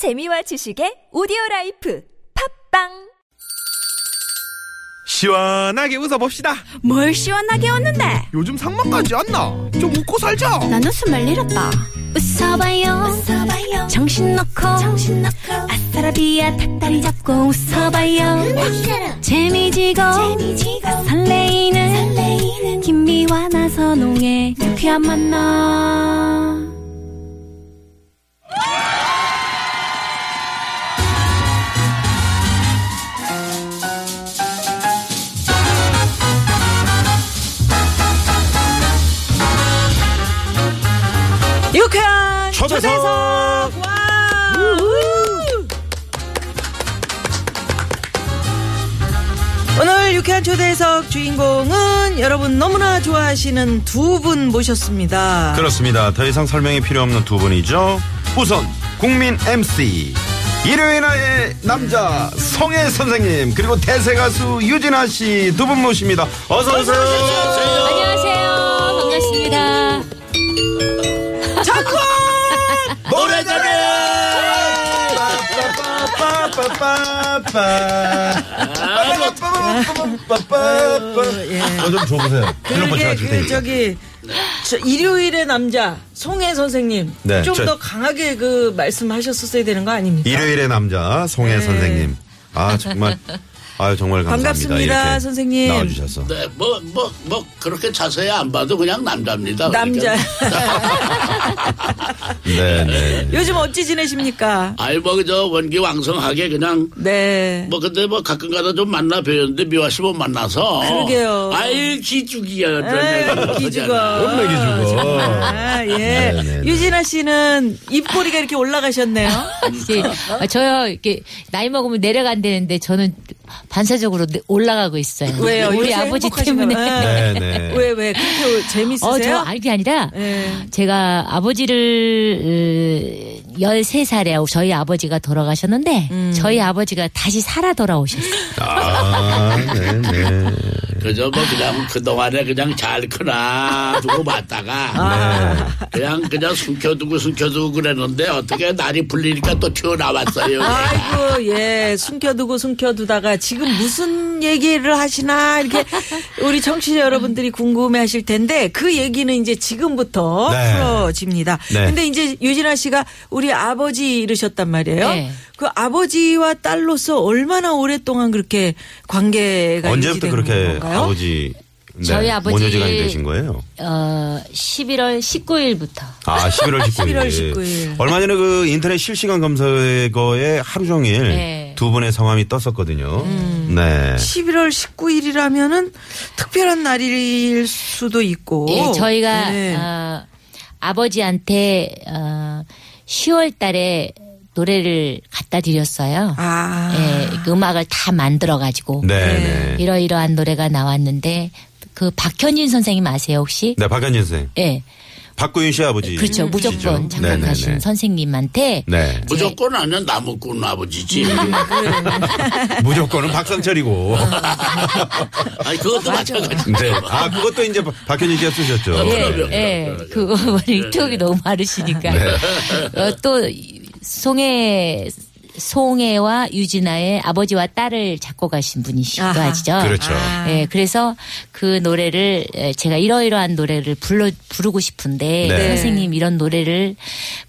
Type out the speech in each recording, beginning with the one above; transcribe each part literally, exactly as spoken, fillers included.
재미와 지식의 오디오라이프 팝빵! 시원하게 웃어봅시다. 뭘 시원하게 웃는데? 요즘 상만까지 안 나. 좀 웃고 살자. 난 웃음을 잃었다. 웃어봐요, 웃어봐요. 정신 놓고, 정신 놓고. 아싸라비아 닭다리 잡고 웃어봐요. 재미지고, 재미지고. 설레이는, 설레이는. 김미와 나선홍의 유쾌한 만남. 유쾌한 초대석! 초대석! 와! 오늘 유쾌한 초대석 주인공은 여러분 너무나 좋아하시는 두 분 모셨습니다. 그렇습니다. 더 이상 설명이 필요 없는 두 분이죠. 우선 국민 엠씨 일요일 나의 남자 송해 선생님, 그리고 대세 가수 유진아 씨 두 분 모십니다. 어서 오세요. 안녕하세요. 반갑습니다. 노래 잘해! 너 좀 줘보세요. 그러게 그 저기 저 일요일의 남자 송해 선생님 네, 좀 더 강하게 그 말씀하셨었어야 되는 거 아닙니까? 일요일의 남자 송해 네. 선생님 아 정말 아 정말 감사합니다. 반갑습니다, 선생님. 나와주셔서. 네, 뭐, 뭐, 뭐, 그렇게 자세히 안 봐도 그냥 남자입니다. 남자. 네, 네. 요즘 어찌 지내십니까? 아이, 뭐, 그저 원기왕성하게 그냥. 네. 뭐, 근데 뭐, 가끔 가다 좀 만나 뵈었는데 미화 씨 못 만나서. 그러게요. 아이, 기죽이야. 에이, 기죽어. 엄마 기죽어. 아, 예. 네, 네, 네. 유진아 씨는 입꼬리가 이렇게 올라가셨네요. 아, 저요, 이렇게, 나이 먹으면 내려간다는데 저는 반사적으로 올라가고 있어요. 왜요? 우리 아버지 때문에. 네, 네. 왜, 왜? 그렇게 재밌으세요? 어, 저 알게 아니라 네. 제가 아버지를 열세 살에 저희 아버지가 돌아가셨는데 음. 저희 아버지가 다시 살아 돌아오셨어요. 아, 네, 네. 그저 뭐 그냥 그동안에 그냥 잘 크나 두고 봤다가 아. 그냥 그냥 숨겨두고 숨겨두고 그랬는데 어떻게 날이 풀리니까 또 튀어나왔어요. 아이고, 예. 숨겨두고 숨겨두다가 지금 무슨 얘기를 하시나 이렇게 우리 청취자 여러분들이 궁금해하실 텐데 그 얘기는 이제 지금부터 네. 풀어집니다. 네. 근데 이제 유진아 씨가 우리 아버지 이르셨단 말이에요. 네. 그 아버지와 딸로서 얼마나 오랫동안 그렇게 관계가 언제부터 그렇게 건가요? 아버지 네, 저희 아버지 모녀지간이 되신 거예요? 어, 십일월 십구일부터. 아, 십일월 십구일. 십일월 십구일. 얼마 전에 그 인터넷 실시간 검색어에 하루 종일 네. 두 분의 성함이 떴었거든요. 음. 네. 십일월 십구일이라면은 특별한 날일 수도 있고. 예, 저희가 네. 어, 아버지한테 어, 시월 달에 노래를 갖다 드렸어요. 아. 예, 그 음악을 다 만들어 가지고 네. 이러이러한 노래가 나왔는데 그 박현진 선생님 아세요 혹시? 네, 박현진 선생님. 예. 박구윤 씨 아버지. 그렇죠. 무조건 장관 가신 선생님한테. 네. 무조건 아니면 나무꾼 아버지지. 무조건은 박상철이고. 아니, 그것도 마찬가지죠. 네. 아, 그것도 이제 박현진 씨가 쓰셨죠. 예. 네. 네. 네. 그거 일통이 너무 많으시니까. 네. 어, 또 송해 송해와 유진아의 아버지와 딸을 작곡하신 분이시기도 하시죠. 그렇죠. 아. 네, 그래서 그 노래를 제가 이러이러한 노래를 불러 부르고 싶은데 네. 선생님 이런 노래를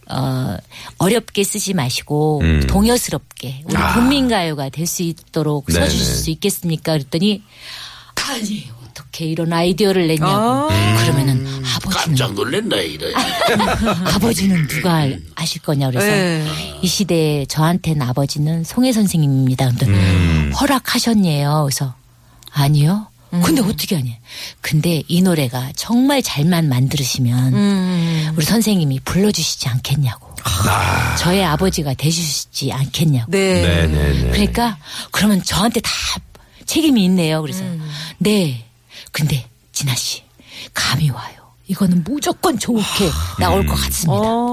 어, 어렵게 쓰지 마시고 음. 동요스럽게 우리 아. 국민가요가 될 수 있도록 써주실 네네. 수 있겠습니까? 그랬더니 아니 어떻게 이런 아이디어를 냈냐고. 아. 그러면은. 깜짝 놀랐네 이래. 아버지는 누가 아실 거냐 그래서 네. 이 시대에 저한테는 아버지는 송해 선생님입니다. 근데 음. 허락하셨네요. 그래서 아니요. 음. 근데 어떻게 하냐. 근데 이 노래가 정말 잘만 만들으시면 음. 우리 선생님이 불러주시지 않겠냐고. 아. 저의 아버지가 되주시지 않겠냐고. 네. 네, 네, 네. 그러니까 그러면 저한테 다 책임이 있네요. 그래서 음. 네. 근데 진아 씨 감이 와요. 이거는 무조건 좋게 나올 음. 것 같습니다. 어,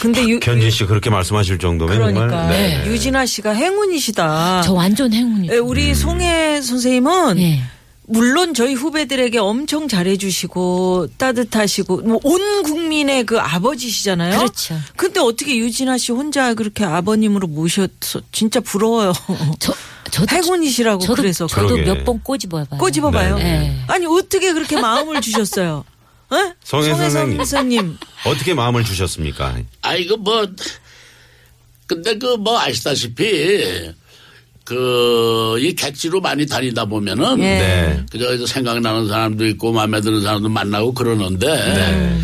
근데 박현진 씨 그렇게 말씀하실 정도면 그러니까. 정말 네. 유진아 씨가 행운이시다. 저 완전 행운이죠. 우리 음. 송해 선생님은 네. 물론 저희 후배들에게 엄청 잘해주시고 따뜻하시고 뭐 온 국민의 그 아버지시잖아요. 그렇죠. 근데 어떻게 유진아 씨 혼자 그렇게 아버님으로 모셔서 진짜 부러워요. 저, 저도, 해군이시라고 저도, 그래서 저도 몇 번 꼬집어봐요. 꼬집어봐요. 네. 네. 아니 어떻게 그렇게 마음을 주셨어요? 어? 송해 선생님. 선생님 어떻게 마음을 주셨습니까? 아 이거 뭐 근데 그 뭐 아시다시피. 그, 이 객지로 많이 다니다 보면은. 네. 그저 생각나는 사람도 있고 마음에 드는 사람도 만나고 그러는데. 네.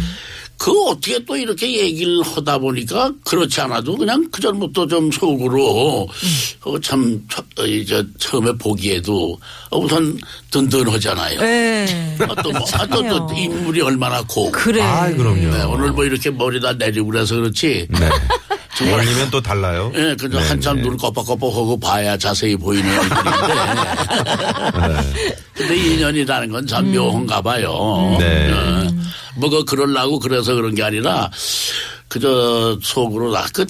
그 어떻게 또 이렇게 얘기를 하다 보니까 그렇지 않아도 그냥 그전부터 좀 속으로. 어, 참, 이제 처음에 보기에도 우선 든든하잖아요. 네. 아, 또, 뭐, 아, 또, 또 인물이 얼마나 고. 그래. 아, 그럼요. 네, 오늘 뭐 이렇게 머리다 내리고 그래서 그렇지. 네. 멀리면 또 달라요. 예, 네, 그래서 한참 눈을 껌뻑껌뻑하고 봐야 자세히 보이는 얼굴인데. 네. 근데 인연이라는 건 참 음. 묘한가 봐요. 네. 네. 뭐가 그러려고 그래서 그런 게 아니라 그저 속으로 나 끝.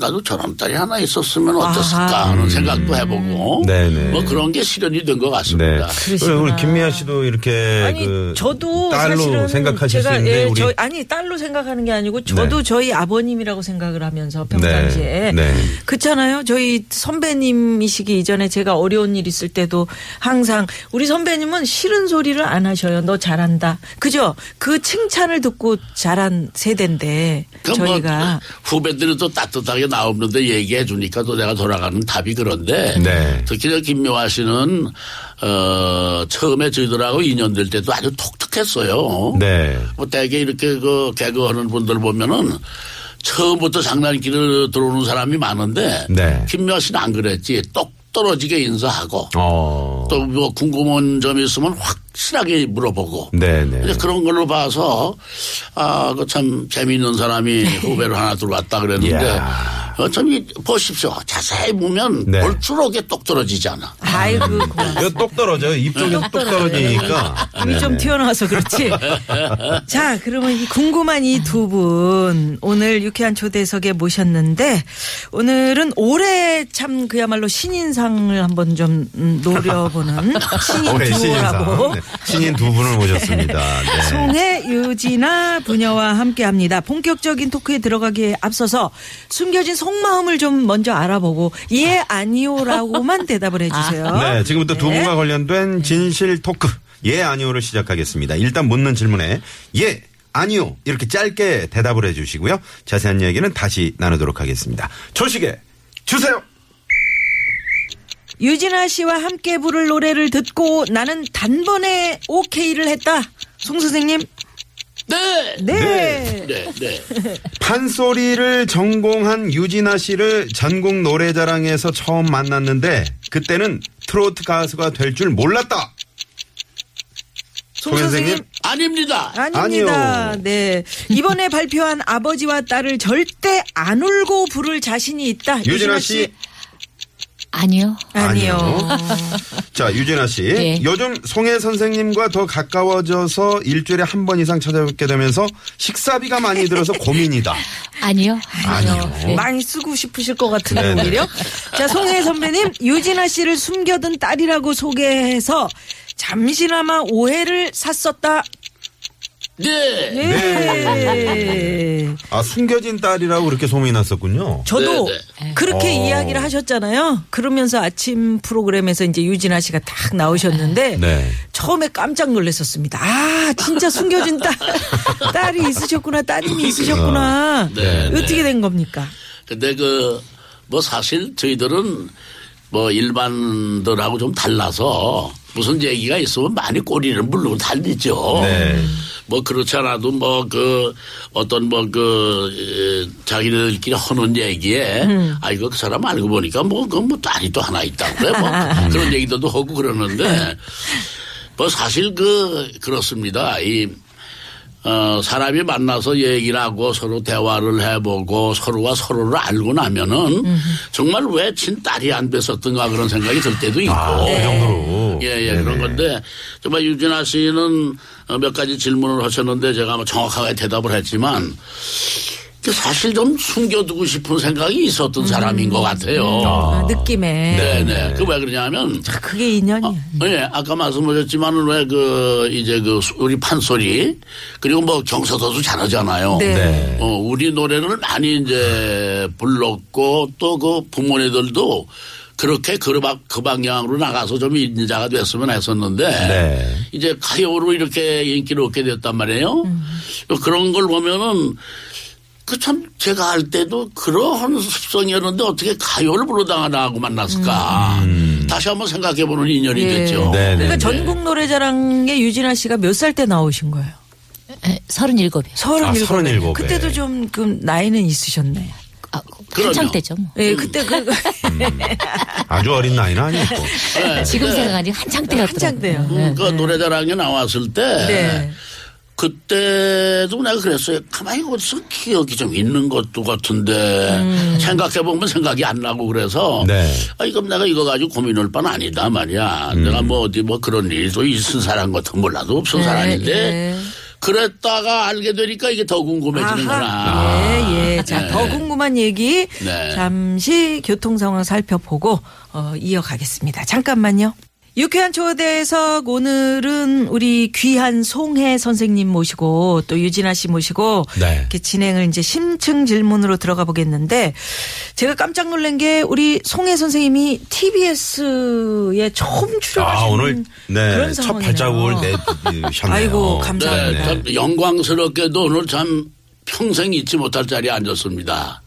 나도 저런 딸이 하나 있었으면 어땠을까 아하. 하는 생각도 해보고 네네. 뭐 그런 게 실현이 된 것 같습니다. 네. 우리 김미아 씨도 이렇게 아니, 그 저도 딸로 생각하실 제가, 수 있는데 예, 우리 저, 아니 딸로 생각하는 게 아니고 저도 네. 저희 아버님이라고 생각을 하면서 평상시에 네. 네. 그렇잖아요. 저희 선배님이시기 이전에 제가 어려운 일 있을 때도 항상 우리 선배님은 싫은 소리를 안 하셔요. 너 잘한다. 그죠? 그 칭찬을 듣고 자란 세대인데 저희가 뭐, 후배들은 또 따뜻하게 나오는데 얘기해 주니까 또 내가 돌아가는 답이 그런데 네. 특히 저 김미화 씨는 어, 처음에 저희들하고 인연될 때도 아주 톡톡했어요. 네. 뭐 대개 이렇게 그 개그하는 분들 보면은 처음부터 장난기를 들어오는 사람이 많은데 네. 김미화 씨는 안 그랬지. 똑 떨어지게 인사하고 어. 또 뭐 궁금한 점이 있으면 확실하게 물어보고 네네. 그런 걸로 봐서 아, 그 참 재미있는 사람이 후배로 하나 들어왔다 그랬는데 어, 참 보십시오. 자세히 보면 네. 볼수록 똑 떨어지잖아. 아이고 이거 똑 떨어져요. 입쪽이 똑 떨어지니까 입이 좀 튀어나와서 그렇지. 자 그러면 이 궁금한 이 두 분 오늘 유쾌한 초대석에 모셨는데 오늘은 올해 참 그야말로 신인상을 한번 좀 노려보는 신인 두라고 네. 신인 두 분을 모셨습니다. 네. 송해 유지나 부녀와 함께합니다. 본격적인 토크에 들어가기에 앞서서 숨겨진 속마음을 좀 먼저 알아보고 예 아니오라고만 대답을 해주세요. 아. 네, 지금부터 네. 두 분과 관련된 진실 토크 예 아니오를 시작하겠습니다. 일단 묻는 질문에 예 아니오 이렇게 짧게 대답을 해주시고요. 자세한 이야기는 다시 나누도록 하겠습니다. 초식에 주세요. 유진아 씨와 함께 부를 노래를 듣고 나는 단번에 오케이를 했다. 송 선생님. 네. 네. 네. 네. 판소리를 전공한 유진아 씨를 전국 노래자랑에서 처음 만났는데 그때는 트로트 가수가 될 줄 몰랐다. 송 선생님. 선생님. 아닙니다. 아닙니다. 아니요. 네. 이번에 발표한 아버지와 딸을 절대 안 울고 부를 자신이 있다. 유진아 씨. 씨. 아니요. 아니요. 자, 유진아 씨. 네. 요즘 송해 선생님과 더 가까워져서 일주일에 한 번 이상 찾아뵙게 되면서 식사비가 많이 들어서 고민이다. 아니요. 아니요. 네. 많이 쓰고 싶으실 것 같은데 오히려. 자, 송해 선배님. 유진아 씨를 숨겨둔 딸이라고 소개해서 잠시나마 오해를 샀었다. 네. 네. 네. 아 숨겨진 딸이라고 그렇게 소문이 났었군요. 저도 네, 네. 그렇게 어. 이야기를 하셨잖아요. 그러면서 아침 프로그램에서 이제 유진아 씨가 딱 나오셨는데 네. 처음에 깜짝 놀랐었습니다. 아 진짜 숨겨진 딸 딸이 있으셨구나, 따님이 있으셨구나. 네, 네. 어떻게 된 겁니까? 근데 그 뭐 사실 저희들은 뭐 일반들하고 좀 달라서 무슨 얘기가 있으면 많이 꼬리를 물고 달리죠. 네. 뭐 그렇지 않아도 뭐 그 어떤 뭐 그 자기들끼리 하는 얘기에 음. 아 이거 그 사람 알고 보니까 뭐 그 뭐 딸이 또 하나 있다고 그래 뭐 그런 얘기도 하고 그러는데 뭐 사실 그 그렇습니다. 이 어 사람이 만나서 얘기를 하고 서로 대화를 해보고 서로와 서로를 알고 나면은 음. 정말 왜 친 딸이 안 됐었던가 그런 생각이 들 때도 있고 아, 네. 그 정도로 예예 예, 그런 건데 정말 유진아 씨는 몇 가지 질문을 하셨는데 제가 정확하게 대답을 했지만 사실 좀 숨겨두고 싶은 생각이 있었던 음. 사람인 것 같아요. 아, 느낌에. 네네. 그 왜 그러냐면. 자, 그게 인연이야. 아, 네. 아까 말씀하셨지만은 왜 그 이제 그 우리 판소리 그리고 뭐 경서도도 잘하잖아요. 네. 네. 어, 우리 노래를 많이 이제 불렀고 또 그 부모님들도 그렇게 그, 방, 그 방향으로 나가서 좀 인자가 됐으면 했었는데 네. 이제 가요로 이렇게 인기를 얻게 됐단 말이에요. 음. 그런 걸 보면은 그 참 제가 할 때도 그러한 습성이었는데 어떻게 가요를 부르다가라고 만났을까. 음. 다시 한번 생각해보는 인연이 네. 됐죠. 네. 그러니까 전국 노래자랑에 유진아 씨가 몇 살 때 나오신 거예요? 서른일곱이요. 서른일곱. 그때도 좀 그 나이는 있으셨네. 아, 한창 때죠. 뭐. 예, 그때 그 음, 아주 어린 나이는 아니고 네, 지금 생각하니 한창 때였더라고요. 한창 때요. 그 네, 네. 노래자랑에 나왔을 때 네. 그때도 내가 그랬어요. 가만히 어디서 기억이 좀 있는 것도 같은데 음. 생각해보면 생각이 안 나고 그래서 네. 아, 이건 내가 이거 가지고 고민할 바는 아니다 말이야. 음. 내가 뭐 어디 뭐 그런 일도 있은 사람 같은 몰라도 없은 네, 사람인데 네. 그랬다가 알게 되니까 이게 더 궁금해지는구나. 예, 예. 자, 네. 더 궁금한 얘기 네. 잠시 교통 상황 살펴보고 어, 이어가겠습니다. 잠깐만요. 유쾌한 초대석 오늘은 우리 귀한 송해 선생님 모시고 또 유진아 씨 모시고 네. 이렇게 진행을 이제 심층 질문으로 들어가 보겠는데 제가 깜짝 놀란 게 우리 송해 선생님이 티비에스에 처음 출연하신 아, 오늘 네, 그런 첫 발자국을 내셨네요. 아이고 감사합니다. 네, 영광스럽게도 오늘 참 평생 잊지 못할 자리에 앉았습니다.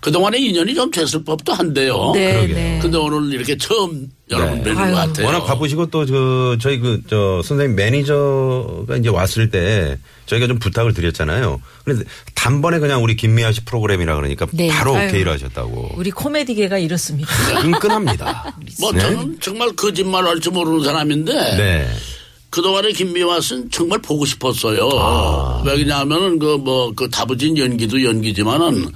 그동안에 인연이 좀 됐을 법도 한데요. 네, 네. 근데 오늘 이렇게 처음 여러분 뵙는 네. 것 같아요. 워낙 바쁘시고 또 그 저희 그 저 선생님 매니저가 이제 왔을 때 저희가 좀 부탁을 드렸잖아요. 그런데 단번에 그냥 우리 김미화 씨 프로그램이라 그러니까 네. 바로 오케이를 하셨다고. 우리 코미디계가 이렇습니다. 끈끈합니다. 뭐 네. 저는 정말 거짓말할 줄 모르는 사람인데. 네. 그동안에 김미화 씨는 정말 보고 싶었어요. 아. 왜냐하면은 그 뭐 그 다부진 연기도 연기지만은.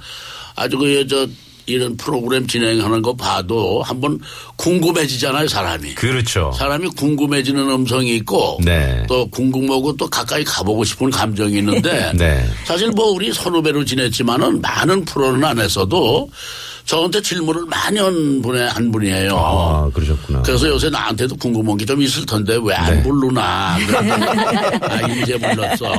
아주 그 저 이런 프로그램 진행하는 거 봐도 한번 궁금해지잖아요 사람이. 그렇죠. 사람이 궁금해지는 음성이 있고 네. 또 궁금하고 또 가까이 가보고 싶은 감정이 있는데 네. 사실 뭐 우리 선후배로 지냈지만은 많은 프로는 안 했어도 저한테 질문을 많이 한 분의 한 분이에요. 아, 그러셨구나. 그래서 요새 나한테도 궁금한 게 좀 있을 텐데 왜 안 네. 부르나. 아, 이제 불렀어.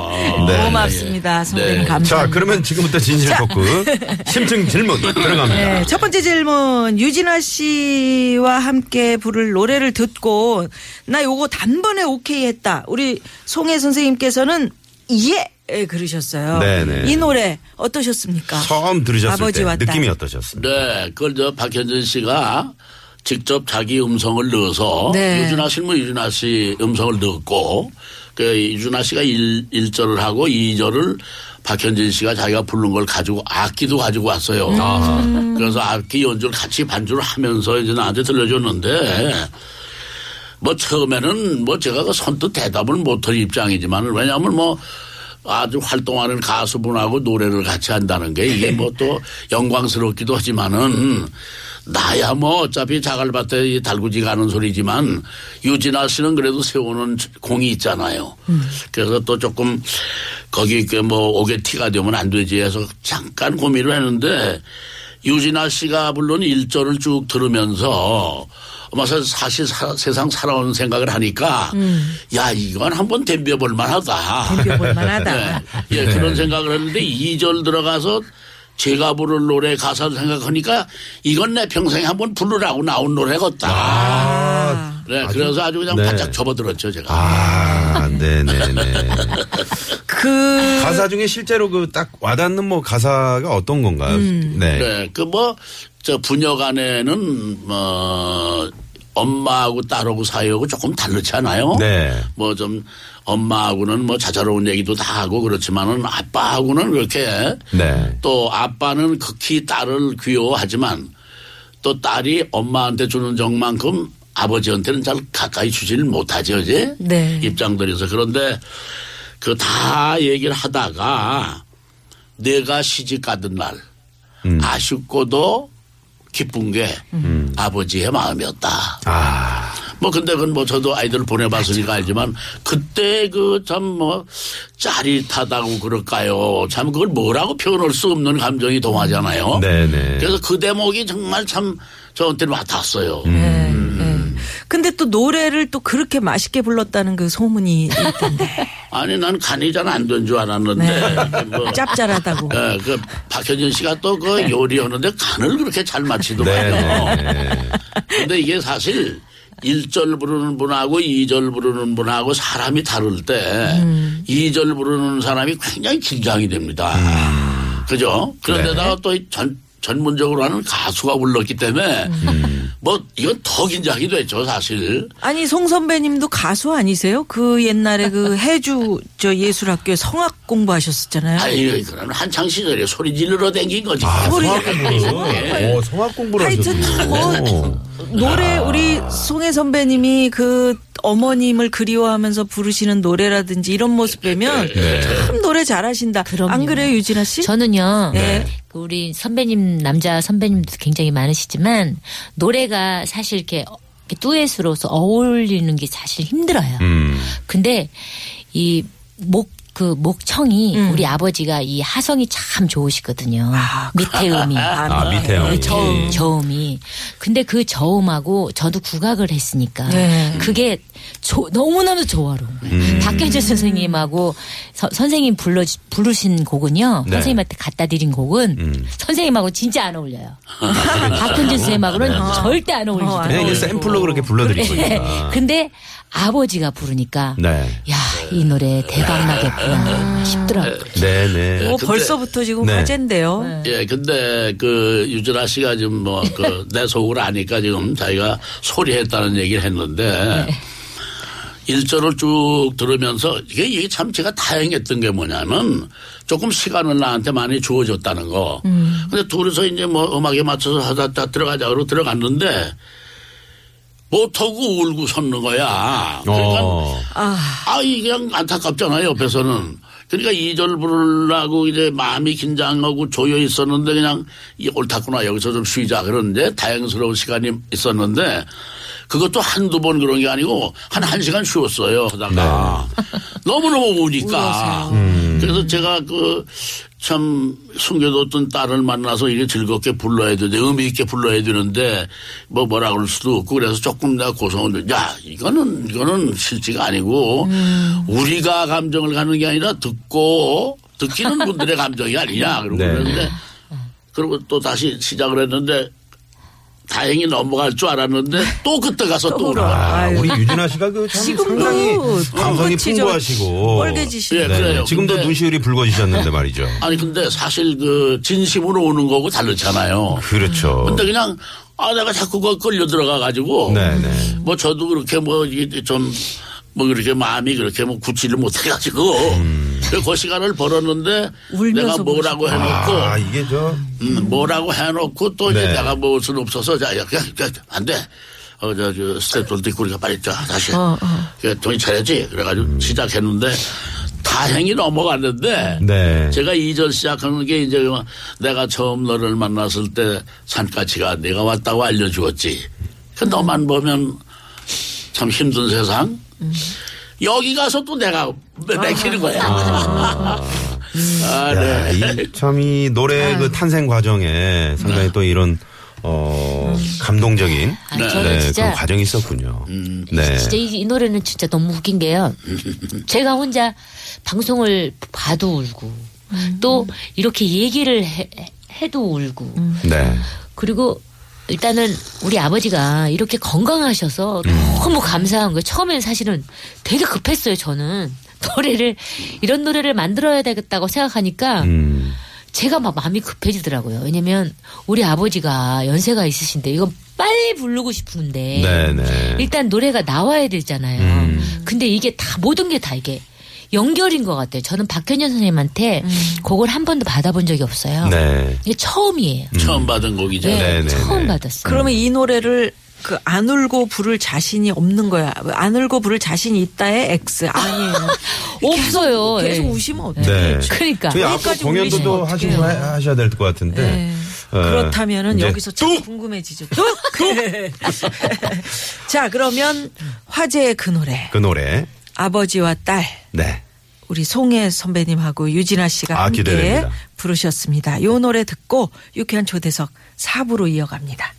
네. 고맙습니다. 선생님 네. 감사합니다. 자, 그러면 지금부터 진실 토크 심층 질문 들어갑니다. 네, 첫 번째 질문. 유진아 씨와 함께 부를 노래를 듣고 나 요거 단번에 오케이 했다. 우리 송해 선생님께서는 예. 예, 그러셨어요. 네네. 이 노래 어떠셨습니까? 처음 들으셨을 아버지 때 왔다. 느낌이 어떠셨습니까? 네, 그걸 저 박현진 씨가 직접 자기 음성을 넣어서 네. 유준하 씨는 뭐 유준하 씨 음성을 넣었고 그 유준하 씨가 일, 일 절을 하고 이 절을 박현진 씨가 자기가 부른 걸 가지고 악기도 가지고 왔어요. 음. 그래서 악기 연주를 같이 반주를 하면서 이제 나한테 들려줬는데 뭐 처음에는 뭐 제가 그 선뜻 대답을 못할 입장이지만 왜냐하면 뭐 아주 활동하는 가수분하고 노래를 같이 한다는 게 이게 뭐 또 영광스럽기도 하지만은 나야 뭐 어차피 자갈밭에 달구지 가는 소리지만 유진아 씨는 그래도 세우는 공이 있잖아요. 그래서 또 조금 거기 뭐 옥에 티가 되면 안 되지 해서 잠깐 고민을 했는데 유진아 씨가 물론 일 절을 쭉 들으면서 사실 사, 세상 살아온 생각을 하니까 음. 야 이건 한번 덤벼볼 만하다. 덤벼볼 만하다. 네. 예, 네. 그런 생각을 했는데 이 절 들어가서 제가 부를 노래 가사를 생각하니까 이건 내 평생에 한번 부르라고 나온 노래였다. 아, 네, 아주, 그래서 아주 그냥 네. 바짝 접어들었죠 제가. 아, 네네네. 그 가사 중에 실제로 그 딱 와닿는 뭐 가사가 어떤 건가요? 음. 네, 네, 그 뭐 저 부녀 간에는 뭐. 엄마하고 딸하고 사이하고 조금 다르잖아요. 네. 뭐 좀 엄마하고는 뭐 자자로운 얘기도 다 하고 그렇지만은 아빠하고는 그렇게 네. 또 아빠는 극히 딸을 귀여워하지만 또 딸이 엄마한테 주는 정만큼 아버지한테는 잘 가까이 주질 못하죠, 이제 네. 입장들에서. 그런데 그 다 얘기를 하다가 내가 시집 가던 날 음. 아쉽고도 기쁜 게 음. 아버지의 마음이었다. 아. 뭐 근데 그건 뭐 저도 아이들을 보내봤으니까 맞아. 알지만 그때 그 참 뭐 짜릿하다고 그럴까요. 참 그걸 뭐라고 표현할 수 없는 감정이 동하잖아요. 네네. 그래서 그 대목이 정말 참 저한테는 와닿았어요. 음. 음. 음. 근데 또 노래를 또 그렇게 맛있게 불렀다는 그 소문이 있던데. 아니 난 간이 잘 안 된 줄 알았는데. 네. 뭐 짭짤하다고. 네, 그 박현진 씨가 또 그 요리하는데 간을 그렇게 잘 맞히더라고요. 근데 이게 사실 일 절 부르는 분하고 이 절 부르는 분하고 사람이 다를 때 음. 이 절 부르는 사람이 굉장히 긴장이 됩니다. 음. 그죠? 그런데다가 네. 또 전, 전문적으로 하는 가수가 불렀기 때문에 음. 뭐 이건 더 긴장이 됐죠 사실. 아니 송 선배님도 가수 아니세요? 그 옛날에 그 해주 저 예술학교에 성악 공부하셨었잖아요. 아니 그건 한창 시절에 소리 질러러 댕긴 거지. 아, 성악 공부. 네. 오, 성악 공부를 하셨군요. 하여튼 뭐 노래 우리 송해 선배님이 그 어머님을 그리워하면서 부르시는 노래라든지 이런 모습 보면 네. 참 노래 잘하신다. 그럼요. 안 그래요 유진아 씨? 저는요. 네. 우리 선배님 남자 선배님도 굉장히 많으시지만 노래가 사실 이렇게 듀엣으로서 어울리는 게 사실 힘들어요. 음. 근데 이 목 그 목청이 음. 우리 아버지가 이 하성이 참 좋으시거든요. 아, 밑에 음이. 아, 아, 아 밑에 음이. 저음, 저음이. 근데 그 저음하고 저도 국악을 했으니까 네. 그게 조, 너무나도 조화로운 거예요. 음. 박현진 선생님하고 서, 선생님 불러, 부르신 곡은요. 네. 선생님한테 갖다 드린 곡은 음. 선생님하고 진짜 안 어울려요. 박현진 선생님하고는 네. 절대 안 어울리시더라고요. 그냥 이제 샘플로 그렇게 불러드릴 거니까. 근데 아버지가 부르니까 네. 야, 이 노래 대박 나겠구나 싶더라고요. 네네. 네. 어, 벌써부터 지금 네. 화제인데요. 네. 예, 근데 그 유준하 씨가 지금 뭐 그 내 속을 아니까 지금 자기가 소리했다는 얘기를 했는데 네. 일 절을 쭉 들으면서 이게, 이게 참 제가 다행했던 게 뭐냐면 조금 시간을 나한테 많이 주어졌다는 거. 음. 근데 둘이서 이제 뭐 음악에 맞춰서 하다 들어가자고 들어갔는데 못하고 울고 섰는 거야. 그러니까 어. 아 이게 안타깝잖아요 옆에서는. 그러니까 이 절 부르려고 이제 마음이 긴장하고 조여 있었는데 그냥 이 옳다구나 여기서 좀 쉬자 그러는데 다행스러운 시간이 있었는데 그것도 한두 번 그런 게 아니고 한 한 시간 쉬었어요. 하다가 네. 너무너무 우니까. 음. 그래서 제가 그 참 숨겨뒀던 딸을 만나서 이게 즐겁게 불러야 되는데 의미 있게 불러야 되는데 뭐 뭐라 그럴 수도 없고 그래서 조금 내가 고성을 야 이거는 이거는 실지가 아니고 음. 우리가 감정을 가는 게 아니라 듣고 듣기는 분들의 감정이 아니냐 그러고 네. 그러는데 그리고 또 다시 시작을 했는데 다행히 넘어갈 줄 알았는데 또 그때 가서 또 울어라. 우리 유진아 씨가 그 상당히 감성이 풍부하시고 빨개지시네. 예, 그래요. 지금도 눈시울이 붉어지셨는데 말이죠. 아니 근데 사실 그 진심으로 오는 거고 다르잖아요. 그렇죠. 근데 그냥 아 내가 자꾸 그 끌려 들어가 가지고 네네. 뭐 저도 그렇게 뭐 좀 뭐 그렇게 마음이 그렇게 뭐 굳지를 못해가지고 음. 그 시간을 벌었는데 내가 뭐라고 해놓고 아, 이게 저 음, 뭐라고 해놓고 또 네. 이제 내가 먹을 수는 없어서 자 야, 야, 안 돼. 어, 저, 저 스텝들도 있고 우리가 빨리 자 다시 어, 어. 그래, 돈이 차려야지 그래가지고 음. 시작했는데 다행히 넘어갔는데 네. 제가 이 절 시작하는 게 이제 내가 처음 너를 만났을 때 산까치가 내가 왔다고 알려주었지. 그 너만 보면 참 힘든 세상. 여기 가서 또 내가 맥히는 거야. 아, 아, 네. 야, 이, 참 이 노래 그 탄생 과정에 상당히 네. 또 이런 어 감동적인 아, 네. 네, 진짜, 그런 과정이 있었군요. 음, 네. 진짜 이, 이 노래는 진짜 너무 웃긴 게요. 제가 혼자 방송을 봐도 울고 음. 또 이렇게 얘기를 해, 해도 울고. 음. 네. 그리고 일단은 우리 아버지가 이렇게 건강하셔서 음. 너무 감사한 거예요. 처음엔 사실은 되게 급했어요. 저는 노래를 이런 노래를 만들어야 되겠다고 생각하니까 음. 제가 막 마음이 급해지더라고요. 왜냐면 우리 아버지가 연세가 있으신데 이건 빨리 부르고 싶은데 네네. 일단 노래가 나와야 되잖아요. 음. 근데 이게 다 모든 게 다 이게 연결인 것 같아요. 저는 박현연 선생님한테 음. 곡을 한 번도 받아본 적이 없어요. 네. 이게 처음이에요. 음. 처음 받은 곡이죠. 네, 네네네. 처음 받았어요. 그러면 이 노래를 그 안 울고 부를 자신이 없는 거야. 안 울고 부를 자신이 있다에 X. 아니에요. 없어요. 계속, 계속 우시면 어떡해. 네. 그러니까. 저희 앞으로 공연도 하셔야 될 것 같은데. 에이. 그렇다면은 여기서 참 궁금해지죠. 또? 그래. 자, 그러면 화제의 그 노래. 그 노래. 아버지와 딸. 네. 우리 송해 선배님하고 유지나 씨가 아, 함께 기대됩니다. 부르셨습니다. 요 노래 듣고 유쾌한 초대석 사 부로 이어갑니다.